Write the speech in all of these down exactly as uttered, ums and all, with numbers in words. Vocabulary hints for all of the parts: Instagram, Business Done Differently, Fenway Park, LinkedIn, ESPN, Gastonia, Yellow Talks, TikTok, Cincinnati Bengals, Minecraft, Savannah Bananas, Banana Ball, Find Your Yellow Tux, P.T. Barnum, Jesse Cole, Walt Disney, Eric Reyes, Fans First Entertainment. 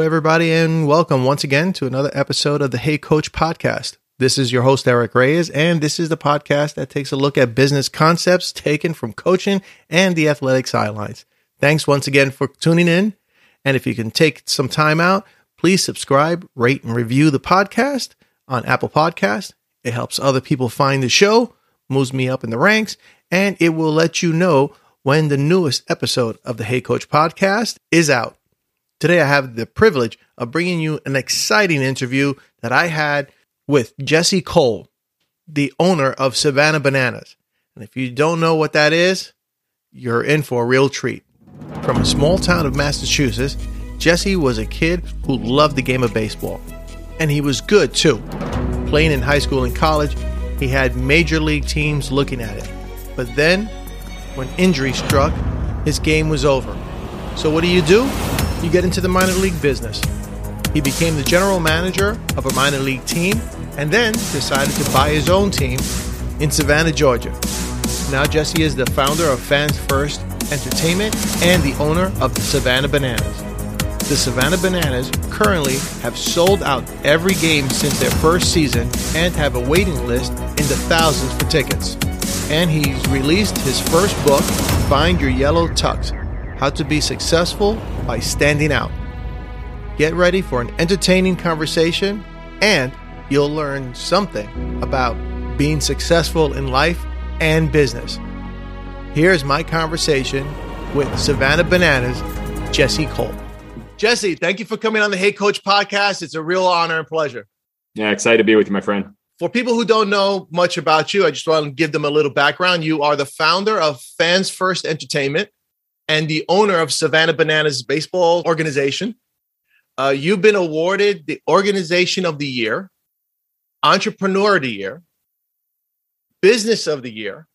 Hello, everybody, and welcome once again to another episode of the Hey Coach podcast. This is your host, Eric Reyes, and this is the podcast that takes a look at business concepts taken from coaching and the athletic sidelines. Thanks once again for tuning in, and if you can take some time out, please subscribe, rate, and review the podcast on Apple Podcasts. It helps other people find the show, moves me up in the ranks, and it will let you know when the newest episode of the Hey Coach podcast is out. Today, I have the privilege of bringing you an exciting interview that I had with Jesse Cole, the owner of Savannah Bananas. And if you don't know what that is, you're in for a real treat. From a small town of Massachusetts, Jesse was a kid who loved the game of baseball. And he was good, too. Playing in high school and college, he had major league teams looking at it. But then, when injury struck, his game was over. So what do you do? You get into the minor league business. He became the general manager of a minor league team and then decided to buy his own team in Savannah, Georgia. Now Jesse is the founder of Fans First Entertainment and the owner of the Savannah Bananas. The Savannah Bananas currently have sold out every game since their first season and have a waiting list in the thousands for tickets. And he's released his first book, Find Your Yellow Tux, How to Be Successful by Standing Out. Get ready for an entertaining conversation, and you'll learn something about being successful in life and business. Here's my conversation with Savannah Bananas, Jesse Cole. Jesse, thank you for coming on the Hey Coach podcast. It's a real honor and pleasure. Yeah, excited to be with you, my friend. For people who don't know much about you, I just want to give them a little background. You are the founder of Fans First Entertainment and the owner of Savannah Bananas Baseball Organization. Uh, you've been awarded the Organization of the Year, Entrepreneur of the Year, Business of the Year,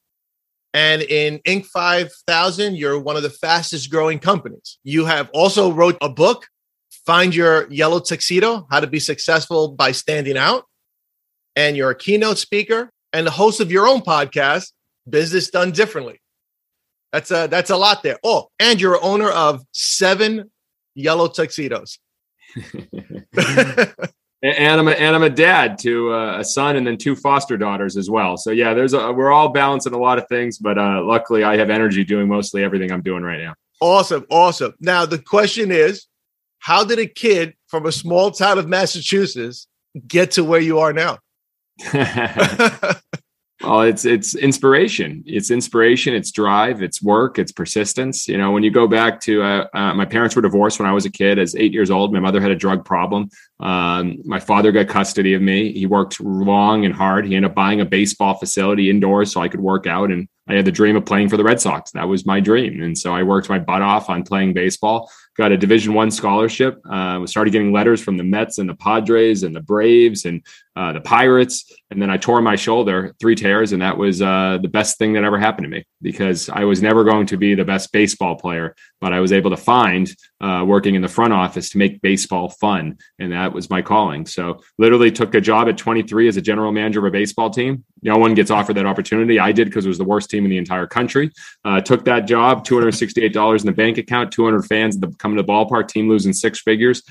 and in Inc five thousand, you're one of the fastest growing companies. You have also wrote a book, Find Your Yellow Tuxedo, How to Be Successful by Standing Out, and you're a keynote speaker and the host of your own podcast, Business Done Differently. That's a, that's a lot there. Oh, and you're owner of seven yellow tuxedos. and, and, I'm a, and I'm a dad to uh, a son and then two foster daughters as well. So yeah, there's a, we're all balancing a lot of things, but uh, luckily I have energy doing mostly everything I'm doing right now. Awesome. Awesome. Now the question is, how did a kid from a small town of Massachusetts get to where you are now? Well, it's it's inspiration. It's inspiration. It's drive. It's work. It's persistence. You know, when you go back to uh, uh, my parents were divorced when I was a kid. As eight years old, my mother had a drug problem. Um, my father got custody of me. He worked long and hard. He ended up buying a baseball facility indoors so I could work out. And I had the dream of playing for the Red Sox. That was my dream. And so I worked my butt off on playing baseball. Got a Division One scholarship. Uh, started getting letters from the Mets and the Padres and the Braves and uh, the Pirates. And then I tore my shoulder, three tears. And that was uh, the best thing that ever happened to me because I was never going to be the best baseball player, but I was able to find uh, working in the front office to make baseball fun. And that was my calling. So literally took a job at twenty-three as a general manager of a baseball team. No one gets offered that opportunity. I did because it was the worst team in the entire country. Uh, took that job, two hundred sixty-eight dollars in the bank account, two hundred fans the coming to the ballpark, team losing six figures.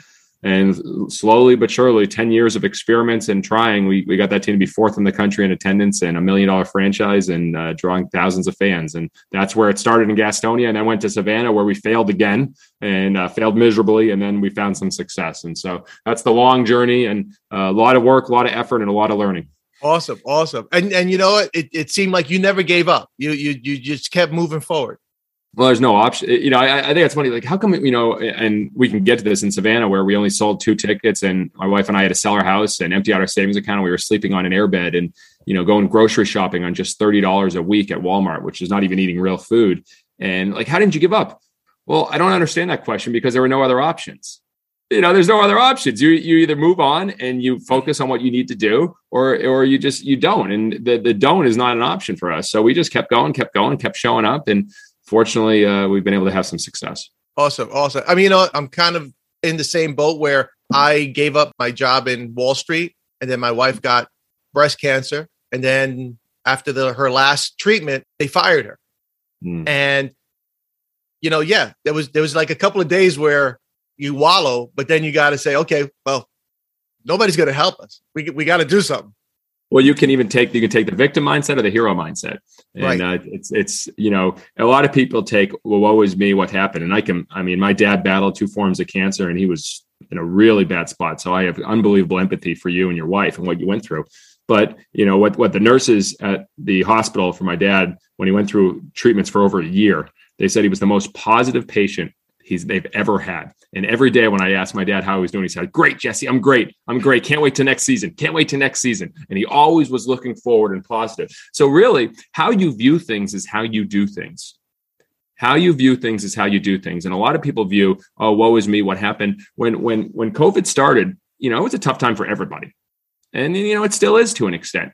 And slowly but surely, ten years of experiments and trying, we we got that team to be fourth in the country in attendance and a million dollar franchise and uh, drawing thousands of fans. And that's where it started in Gastonia. And then went to Savannah where we failed again and uh, failed miserably. And then we found some success. And so that's the long journey and a lot of work, a lot of effort and a lot of learning. Awesome. Awesome. And and you know what? It, it seemed like you never gave up. You you you just kept moving forward. Well, there's no option. You know, I, I think it's funny, like how come, you know, and we can get to this in Savannah where we only sold two tickets and my wife and I had to sell our house and empty out our savings account. And we were sleeping on an airbed and, you know, going grocery shopping on just thirty dollars a week at Walmart, which is not even eating real food. And like, how didn't you give up? Well, I don't understand that question because there were no other options. You know, there's no other options. You you either move on and you focus on what you need to do or or you just, you don't. And the, the don't is not an option for us. So we just kept going, kept going, kept showing up. And fortunately, uh, we've been able to have some success. Awesome. Awesome. I mean, you know, I'm kind of in the same boat where I gave up my job in Wall Street and then my wife got breast cancer. And then after the, her last treatment, they fired her. Mm. And, you know, yeah, there was, there was like a couple of days where you wallow, but then you got to say, okay, well, nobody's going to help us. We we got to do something. Well, you can even take you can take the victim mindset or the hero mindset, and right. uh, it's it's you know a lot of people take, well, woe is me, what happened? And I can I mean my dad battled two forms of cancer, and he was in a really bad spot. So I have unbelievable empathy for you and your wife and what you went through. But you know what what the nurses at the hospital for my dad, when he went through treatments for over a year, they said he was the most positive patient he's they've ever had. And every day when I asked my dad how he was doing, he said, "Great, Jesse, I'm great. I'm great. Can't wait to next season. Can't wait to next season." And he always was looking forward and positive. So really, how you view things is how you do things. How you view things is how you do things. And a lot of people view, oh, woe is me, what happened? When when when COVID started, you know, it was a tough time for everybody. And, you know, it still is to an extent.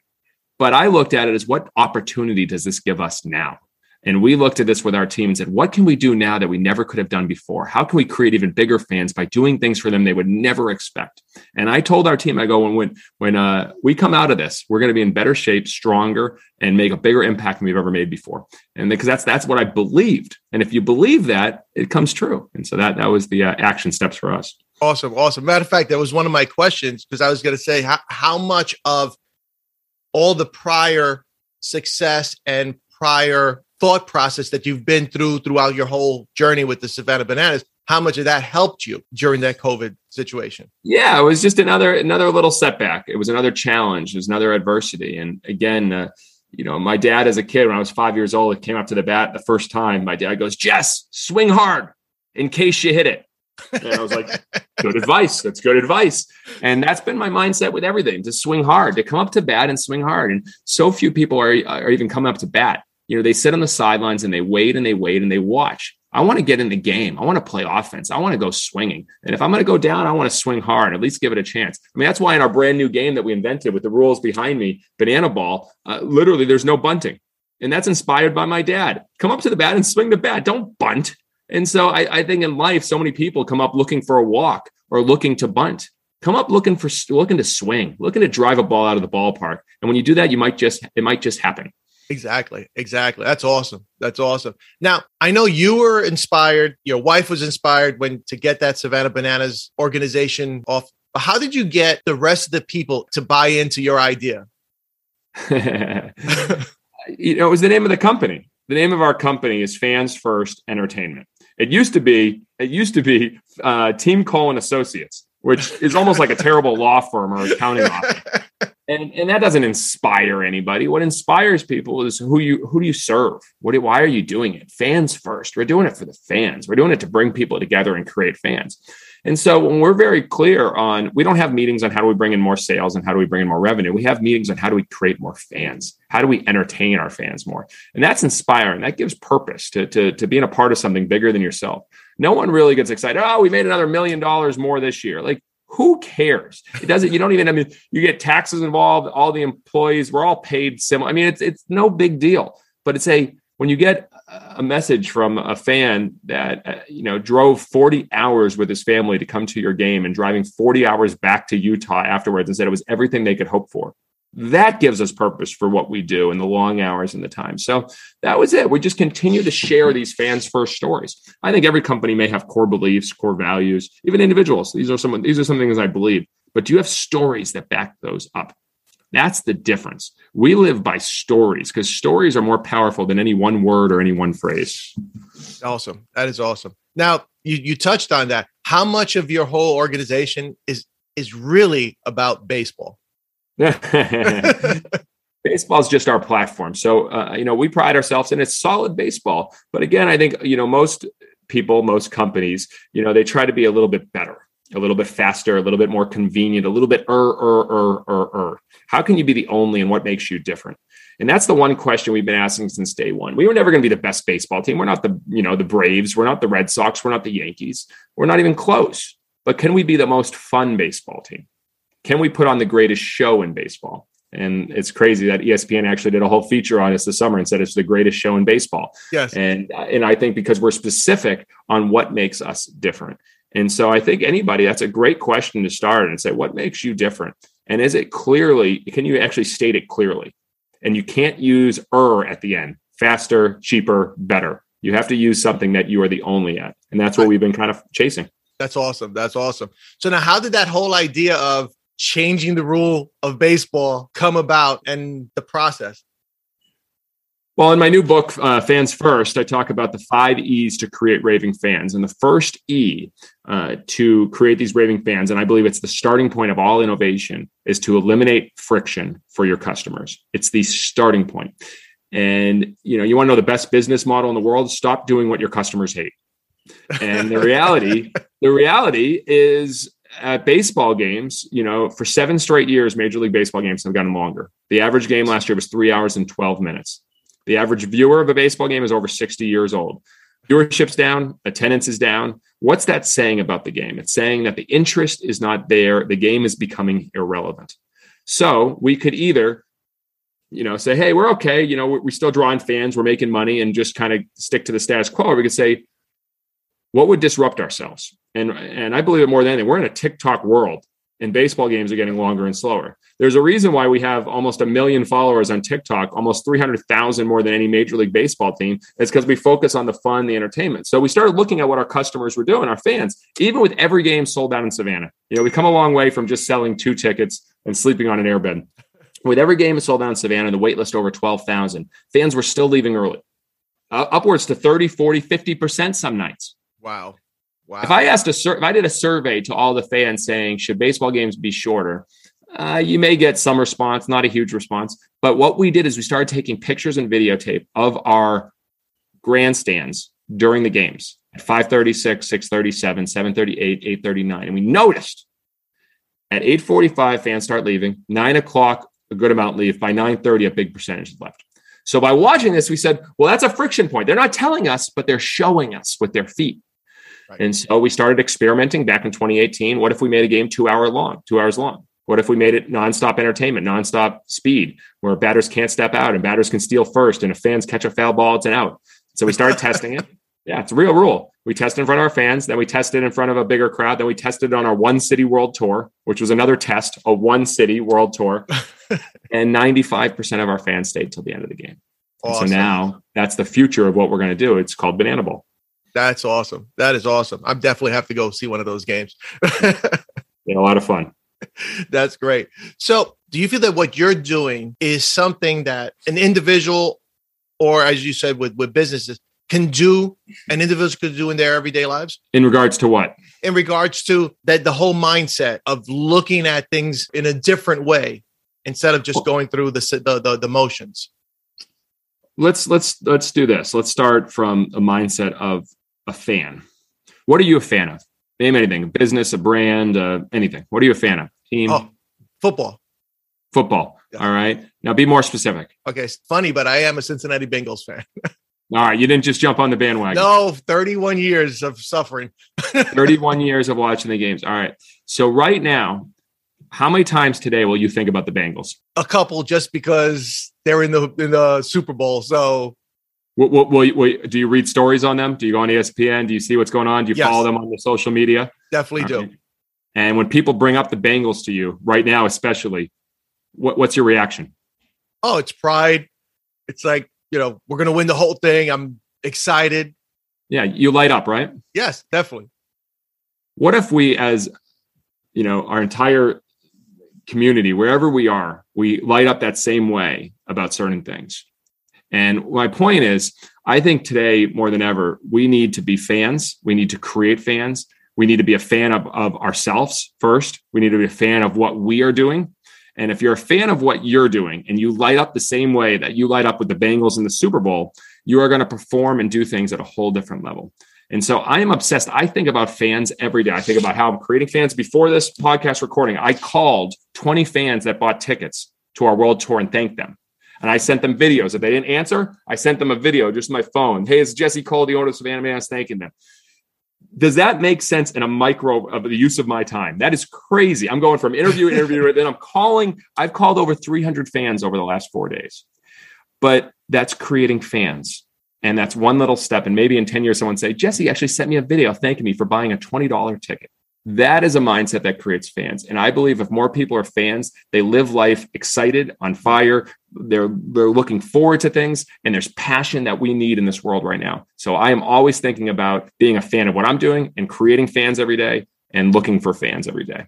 But I looked at it as, what opportunity does this give us now? And we looked at this with our team and said, what can we do now that we never could have done before? How can we create even bigger fans by doing things for them they would never expect? And I told our team, I go, when when, when uh, we come out of this, we're going to be in better shape, stronger, and make a bigger impact than we've ever made before. And because that's that's what I believed. And if you believe that, it comes true. And so that, that was the uh, action steps for us. Awesome. Awesome. Matter of fact, that was one of my questions, because I was going to say how, how much of all the prior success and prior thought process that you've been through throughout your whole journey with the Savannah Bananas, how much of that helped you during that COVID situation? Yeah, it was just another another little setback. It was another challenge. It was another adversity. And again, uh, you know, my dad as a kid, when I was five years old, it came up to the bat the first time. My dad goes, "Jess, swing hard in case you hit it." And I was like, good advice. That's good advice. And that's been my mindset with everything, to swing hard, to come up to bat and swing hard. And so few people are, are even coming up to bat. You know, they sit on the sidelines and they wait and they wait and they watch. I want to get in the game. I want to play offense. I want to go swinging. And if I'm going to go down, I want to swing hard, at least give it a chance. I mean, that's why in our brand new game that we invented with the rules behind me, Banana Ball, uh, literally there's no bunting. And that's inspired by my dad. Come up to the bat and swing the bat. Don't bunt. And so I, I think in life, so many people come up looking for a walk or looking to bunt. Come up looking for looking to swing, looking to drive a ball out of the ballpark. And when you do that, you might just it might just happen. Exactly. Exactly. That's awesome. That's awesome. Now, I know you were inspired. Your wife was inspired when to get that Savannah Bananas organization off. But how did you get the rest of the people to buy into your idea? You know, it was the name of the company. The name of our company is Fans First Entertainment. It used to be, it used to be uh, Team Cole and Associates, which is almost like a terrible law firm or accounting office, and and that doesn't inspire anybody. What inspires people is who you who do you serve? What do, why are you doing it? Fans first. We're doing it for the fans. We're doing it to bring people together and create fans. And so when we're very clear on, we don't have meetings on how do we bring in more sales and how do we bring in more revenue. We have meetings on how do we create more fans? How do we entertain our fans more? And that's inspiring. That gives purpose to, to, to being a part of something bigger than yourself. No one really gets excited. Oh, we made another million dollars more this year. Like, who cares? It doesn't, you don't even, I mean, you get taxes involved, all the employees, we're all paid similar. I mean, it's it's no big deal, but it's a, when you get a message from a fan that, uh, you know, drove forty hours with his family to come to your game and driving forty hours back to Utah afterwards and said it was everything they could hope for, that gives us purpose for what we do and the long hours and the time. So that was it. We just continue to share these fans first stories. I think every company may have core beliefs, core values, even individuals. These are some, these are some things I believe, but do you have stories that back those up? That's the difference. We live by stories because stories are more powerful than any one word or any one phrase. Awesome. That is awesome. Now, you, you touched on that. How much of your whole organization is is really about baseball? Baseball is just our platform. So, uh, you know, we pride ourselves in it's solid baseball. But again, I think, you know, most people, most companies, you know, they try to be a little bit better, a little bit faster, a little bit more convenient, a little bit er, er, er, er, er. How can you be the only and what makes you different? And that's the one question we've been asking since day one. We were never going to be the best baseball team. We're not the, you know, the Braves. We're not the Red Sox. We're not the Yankees. We're not even close. But can we be the most fun baseball team? Can we put on the greatest show in baseball? And it's crazy that E S P N actually did a whole feature on us this summer and said it's the greatest show in baseball. Yes. And, and I think because we're specific on what makes us different. And so I think anybody, that's a great question to start and say, what makes you different? And is it clearly, can you actually state it clearly? And you can't use er at the end, faster, cheaper, better. You have to use something that you are the only at. And that's what we've been kind of chasing. That's awesome. That's awesome. So now how did that whole idea of changing the rule of baseball come about and the process? Well, in my new book, uh, Fans First, I talk about the five E's to create raving fans. And the first E uh, to create these raving fans, and I believe it's the starting point of all innovation, is to eliminate friction for your customers. It's the starting point. And, you know, you want to know the best business model in the world? Stop doing what your customers hate. And the reality, the reality is at baseball games, you know, for seven straight years, Major League Baseball games have gotten longer. The average game last year was three hours and twelve minutes. The average viewer of a baseball game is over sixty years old. Viewership's down, attendance is down. What's that saying about the game? It's saying that the interest is not there. The game is becoming irrelevant. So we could either, you know, say, hey, we're okay. You know, we're still drawing fans. We're making money and just kind of stick to the status quo. Or we could say, what would disrupt ourselves? And and I believe it more than anything. We're in a TikTok world, and baseball games are getting longer and slower. There's a reason why we have almost a million followers on TikTok, almost three hundred thousand more than any Major League Baseball team. It's because we focus on the fun, the entertainment. So we started looking at what our customers were doing, our fans, even with every game sold out in Savannah. You know, we come a long way from just selling two tickets and sleeping on an airbed. With every game sold out in Savannah, the wait list over twelve thousand, fans were still leaving early, uh, upwards to thirty, forty, fifty percent some nights. Wow. Wow. If I asked a sur- if I did a survey to all the fans saying, should baseball games be shorter? Uh, you may get some response, not a huge response. But what we did is we started taking pictures and videotape of our grandstands during the games at five thirty-six, six thirty-seven, seven thirty-eight, eight thirty-nine. And we noticed at eight forty-five, fans start leaving. nine o'clock, a good amount leave. By nine thirty, a big percentage is left. So by watching this, we said, well, that's a friction point. They're not telling us, but they're showing us with their feet. Right. And so we started experimenting back in twenty eighteen. What if we made a game two hour long, two hours long? What if we made it nonstop entertainment, nonstop speed, where batters can't step out and batters can steal first, and if fans catch a foul ball, it's an out. So we started testing it. Yeah, it's a real rule. We tested in front of our fans. Then we tested in front of a bigger crowd. Then we tested on our one city world tour, which was another test, a one city world tour. And ninety-five percent of our fans stayed till the end of the game. Awesome. So now that's the future of what we're going to do. It's called Banana Ball. That's awesome. That is awesome. I definitely have to go see one of those games. Yeah, a lot of fun. That's great. So do you feel that what you're doing is something that an individual, or as you said, with, with businesses can do, an individual could do in their everyday lives? In regards to what? In regards to that, the whole mindset of looking at things in a different way instead of just going through the, the, the, the motions. Let's let's let's do this. Let's start from a mindset of a fan. What are you a fan of? Name anything: a business, a brand, uh, anything. What are you a fan of? Team? Oh, football. Football. Yeah. All right. Now be more specific. Okay. It's funny, but I am a Cincinnati Bengals fan. All right. You didn't just jump on the bandwagon. No, thirty-one years of suffering. thirty-one years of watching the games. All right. So right now, how many times today will you think about the Bengals? A couple, just because they're in the in the Super Bowl, so. What, what, what, what, do you read stories on them? Do you go on E S P N? Do you see what's going on? Do you yes. follow them on their social media? Definitely All do. Right. And when people bring up the Bengals to you right now, especially, what, what's your reaction? Oh, it's pride. It's like, you know, we're going to win the whole thing. I'm excited. Yeah, you light up, right? Yes, definitely. What if we, as you know, our entire community, wherever we are, we light up that same way about certain things? And my point is, I think today more than ever, we need to be fans. We need to create fans. We need to be a fan of, of ourselves first. We need to be a fan of what we are doing. And if you're a fan of what you're doing and you light up the same way that you light up with the Bengals in the Super Bowl, you are going to perform and do things at a whole different level. And so I am obsessed. I think about fans every day. I think about how I'm creating fans. Before this podcast recording, I called twenty fans that bought tickets to our world tour and thanked them. And I sent them videos. If they didn't answer, I sent them a video, just my phone. Hey, it's Jesse Cole, the owner of Savannah Bananas, thanking them. Does that make sense in a micro of the use of my time? That is crazy. I'm going from interview to interview. Then I'm calling. I've called over three hundred fans over the last four days. But that's creating fans. And that's one little step. And maybe in ten years, someone say, Jesse actually sent me a video thanking me for buying a twenty dollar ticket. That is a mindset that creates fans. And I believe if more people are fans, they live life excited, on fire. They're, they're looking forward to things, and there's passion that we need in this world right now. So I am always thinking about being a fan of what I'm doing and creating fans every day and looking for fans every day.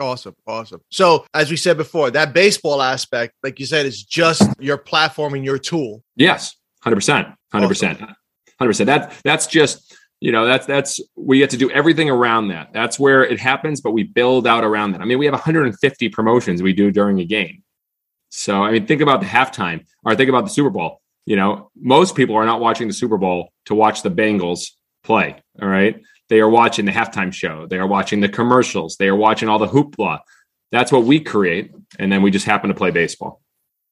Awesome. Awesome. So as we said before, that baseball aspect, like you said, is just your platform and your tool. Yes. one hundred percent. one hundred percent. Awesome. one hundred percent. That, that's just, you know, that's, that's, we get to do everything around that. That's where it happens, but we build out around that. I mean, we have one hundred fifty promotions we do during a game. So, I mean, think about the halftime, or think about the Super Bowl. You know, most people are not watching the Super Bowl to watch the Bengals play. All right. They are watching the halftime show. They are watching the commercials. They are watching all the hoopla. That's what we create. And then we just happen to play baseball.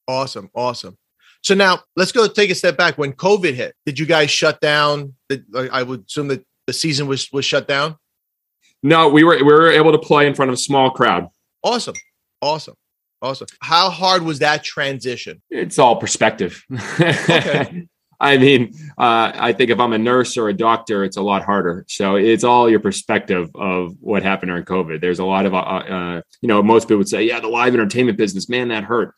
Awesome. Awesome. So now let's go take a step back. When COVID hit, did you guys shut down? Did, I would assume that the season was, was shut down. No, we were, we were able to play in front of a small crowd. Awesome. Awesome. Awesome. How hard was that transition? It's all perspective. Okay. I mean, uh, I think if I'm a nurse or a doctor, it's a lot harder. So it's all your perspective of what happened during COVID. There's a lot of, uh, uh, you know, most people would say, yeah, the live entertainment business, man, that hurt.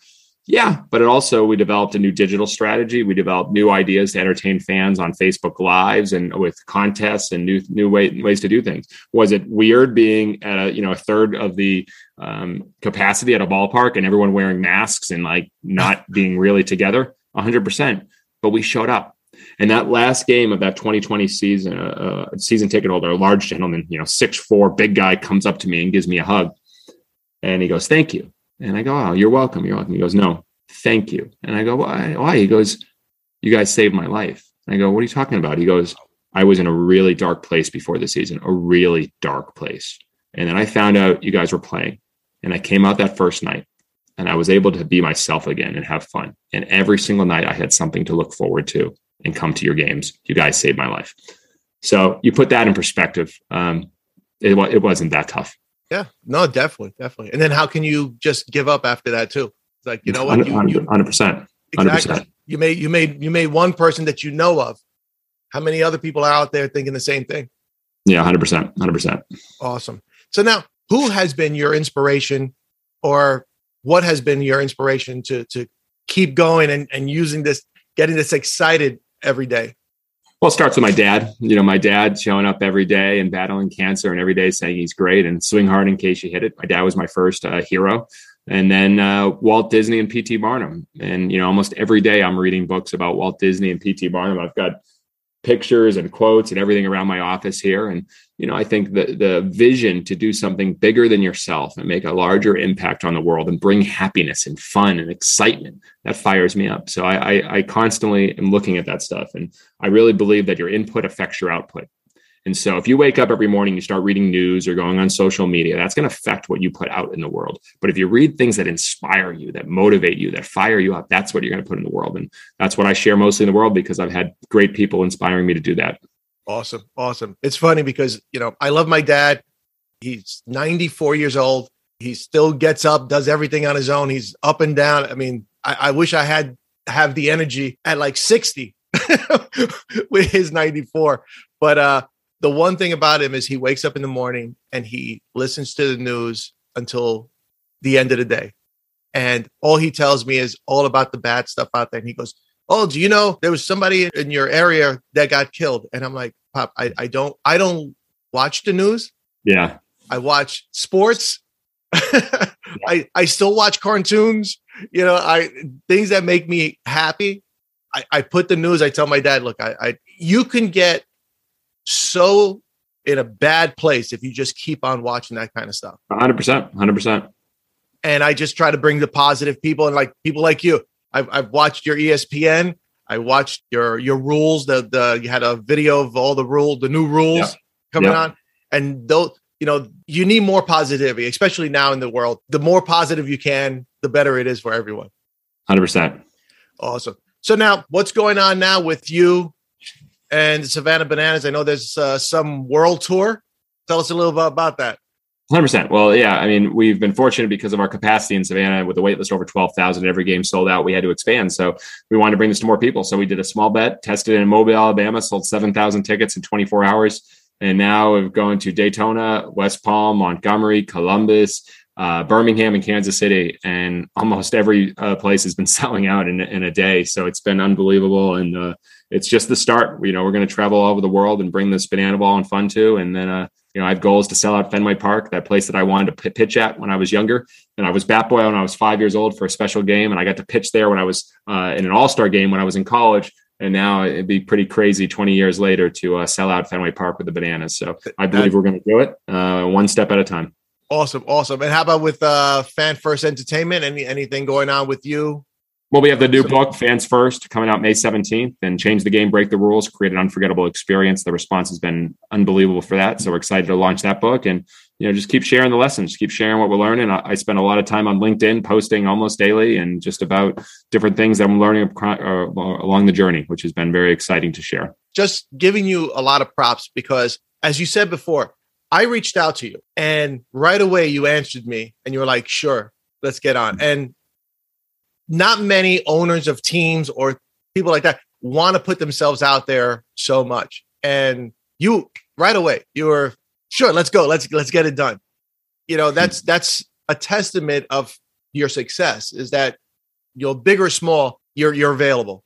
Yeah. But it also, we developed a new digital strategy. We developed new ideas to entertain fans on Facebook Lives and with contests and new, new way, ways to do things. Was it weird being at a, you know, a third of the um, capacity at a ballpark and everyone wearing masks and like not being really together? A hundred percent. But we showed up. And that last game of that twenty twenty season, uh, season ticket holder, a large gentleman, you know, six foot four, big guy, comes up to me and gives me a hug. And he goes, thank you. And I go, oh, you're welcome. You're welcome. He goes, no, thank you. And I go, why? Why? He goes, you guys saved my life. And I go, what are you talking about? He goes, I was in a really dark place before the season, a really dark place. And then I found out you guys were playing. And I came out that first night. And I was able to be myself again and have fun. And every single night I had something to look forward to and come to your games. You guys saved my life. So you put that in perspective. Um, it, it wasn't that tough. Yeah, no, definitely. Definitely. And then how can you just give up after that too? It's like, you know what? You, you, one hundred percent. Exactly. You made, you made, you made one person that you know of. How many other people are out there thinking the same thing? Yeah, one hundred percent. one hundred percent. Awesome. So now who has been your inspiration, or what has been your inspiration to to keep going and, and using this, getting this excited every day? Well, it starts with my dad. You know, my dad showing up every day and battling cancer and every day saying he's great and swing hard in case you hit it. My dad was my first uh, hero. And then uh, Walt Disney and P T Barnum. And, you know, almost every day I'm reading books about Walt Disney and P T Barnum. I've got pictures and quotes and everything around my office here. And, you know, I think the the vision to do something bigger than yourself and make a larger impact on the world and bring happiness and fun and excitement, that fires me up. So I, I, I constantly am looking at that stuff. And I really believe that your input affects your output. And so if you wake up every morning, you start reading news or going on social media, that's going to affect what you put out in the world. But if you read things that inspire you, that motivate you, that fire you up, that's what you're going to put in the world. And that's what I share mostly in the world, because I've had great people inspiring me to do that. Awesome. Awesome. It's funny because, you know, I love my dad. He's ninety-four years old. He still gets up, does everything on his own. He's up and down. I mean, I, I wish I had have the energy at like sixty with his ninety-four. But, uh, the one thing about him is he wakes up in the morning and he listens to the news until the end of the day. And all he tells me is all about the bad stuff out there. And he goes, oh, do you know there was somebody in your area that got killed? And I'm like, Pop, I, I don't I don't watch the news. Yeah. I watch sports. yeah. I, I still watch cartoons. You know, I things that make me happy. I, I put the news. I tell my dad, look, I, I you can get so in a bad place if you just keep on watching that kind of stuff. one hundred percent. one hundred percent. And I just try to bring the positive people, and like people like you. I've, I've watched your E S P N. I watched your your rules. The the you had a video of all the rule, the new rules yeah. coming yeah. on. And though, you know, you need more positivity, especially now in the world. The more positive you can, the better it is for everyone. one hundred percent. Awesome. So now what's going on now with you and Savannah Bananas? I know there's uh, some world tour. Tell us a little bit about that. one hundred percent. Well, yeah, I mean, we've been fortunate because of our capacity in Savannah with the wait list over twelve thousand, every game sold out. We had to expand. So we wanted to bring this to more people. So we did a small bet, tested it in Mobile, Alabama, sold seven thousand tickets in twenty-four hours. And now we've gone to Daytona, West Palm, Montgomery, Columbus, uh, Birmingham, and Kansas City. And almost every uh, place has been selling out in, in a day. So it's been unbelievable. And uh, it's just the start. You know, we're going to travel all over the world and bring this Banana Ball and fun to. And then, uh, you know, I have goals to sell out Fenway Park, that place that I wanted to p- pitch at when I was younger. And I was bat boy when I was five years old for a special game. And I got to pitch there when I was uh, in an all-star game when I was in college. And now it'd be pretty crazy twenty years later to uh, sell out Fenway Park with the Bananas. So I believe we're going to do it uh, one step at a time. Awesome. Awesome. And how about with uh, Fan First Entertainment? Any Anything going on with you? Well, we have the new book, Fans First, coming out May seventeenth, and Change the Game, Break the Rules, Create an Unforgettable Experience. The response has been unbelievable for that. So we're excited to launch that book and, you know, just keep sharing the lessons, just keep sharing what we're learning. I, I spend a lot of time on LinkedIn posting almost daily and just about different things that I'm learning uh, along the journey, which has been very exciting to share. Just giving you a lot of props because, as you said before, I reached out to you and right away you answered me and you were like, sure, let's get on. And not many owners of teams or people like that want to put themselves out there so much. And you, right away, you were, sure, let's go. Let's, let's get it done. You know, that's, that's a testament of your success, is that, you know, big or small, you're, you're available.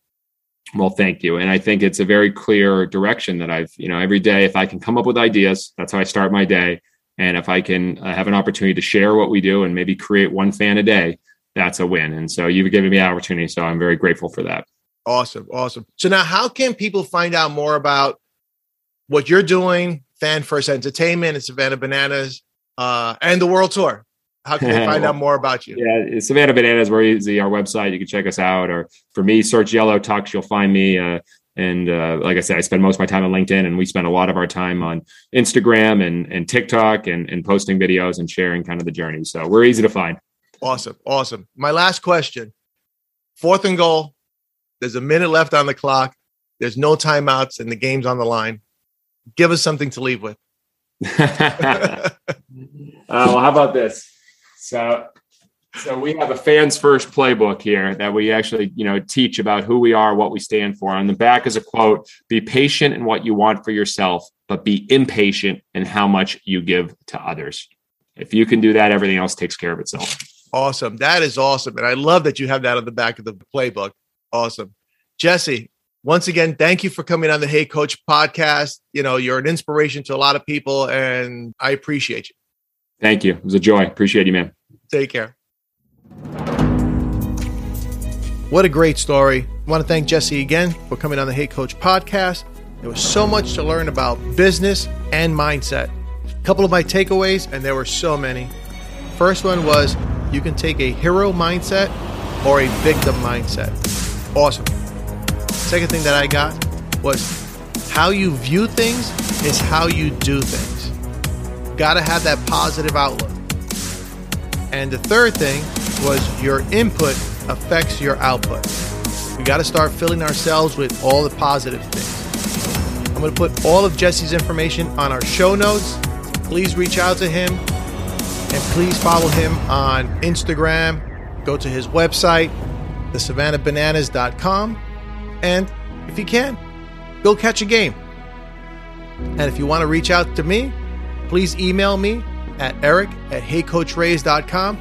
Well, thank you. And I think it's a very clear direction that I've, you know, every day, if I can come up with ideas, that's how I start my day. And if I can uh, have an opportunity to share what we do and maybe create one fan a day, that's a win. And so you've given me an opportunity. So I'm very grateful for that. Awesome. Awesome. So now how can people find out more about what you're doing, Fan First Entertainment and Savannah Bananas, uh, and the World Tour? How can they find well, out more about you? Yeah, Savannah Bananas, very easy. Our website, you can check us out. Or for me, search Yellow Talks, you'll find me. Uh, and uh, like I said, I spend most of my time on LinkedIn, and we spend a lot of our time on Instagram and, and TikTok and, and posting videos and sharing kind of the journey. So we're easy to find. Awesome. Awesome. My last question, fourth and goal. There's a minute left on the clock. There's no timeouts and the game's on the line. Give us something to leave with. uh, well, how about this? So, so we have a Fans First playbook here that we actually, you know, teach about who we are, what we stand for. On the back is a quote, be patient in what you want for yourself, but be impatient in how much you give to others. If you can do that, everything else takes care of itself. Awesome. That is awesome. And I love that you have that on the back of the playbook. Awesome. Jesse, once again, thank you for coming on the Hey Coach podcast. You know, you're an inspiration to a lot of people, and I appreciate you. Thank you. It was a joy. Appreciate you, man. Take care. What a great story. I want to thank Jesse again for coming on the Hey Coach podcast. There was so much to learn about business and mindset. A couple of my takeaways, and there were so many. First one was, you can take a hero mindset or a victim mindset. Awesome. Second thing that I got was how you view things is how you do things. Gotta have that positive outlook. And the third thing was your input affects your output. We gotta start filling ourselves with all the positive things. I'm gonna put all of Jesse's information on our show notes. Please reach out to him. And please follow him on Instagram. Go to his website, the savannah bananas dot com. And if you can, go catch a game. And if you want to reach out to me, please email me at eric at hey coach rays dot com.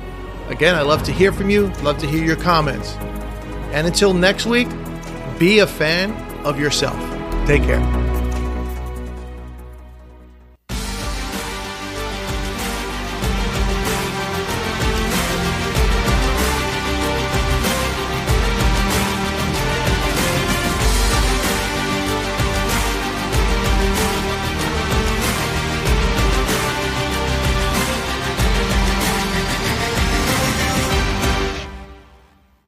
Again, I love to hear from you. Love to hear your comments. And until next week, be a fan of yourself. Take care.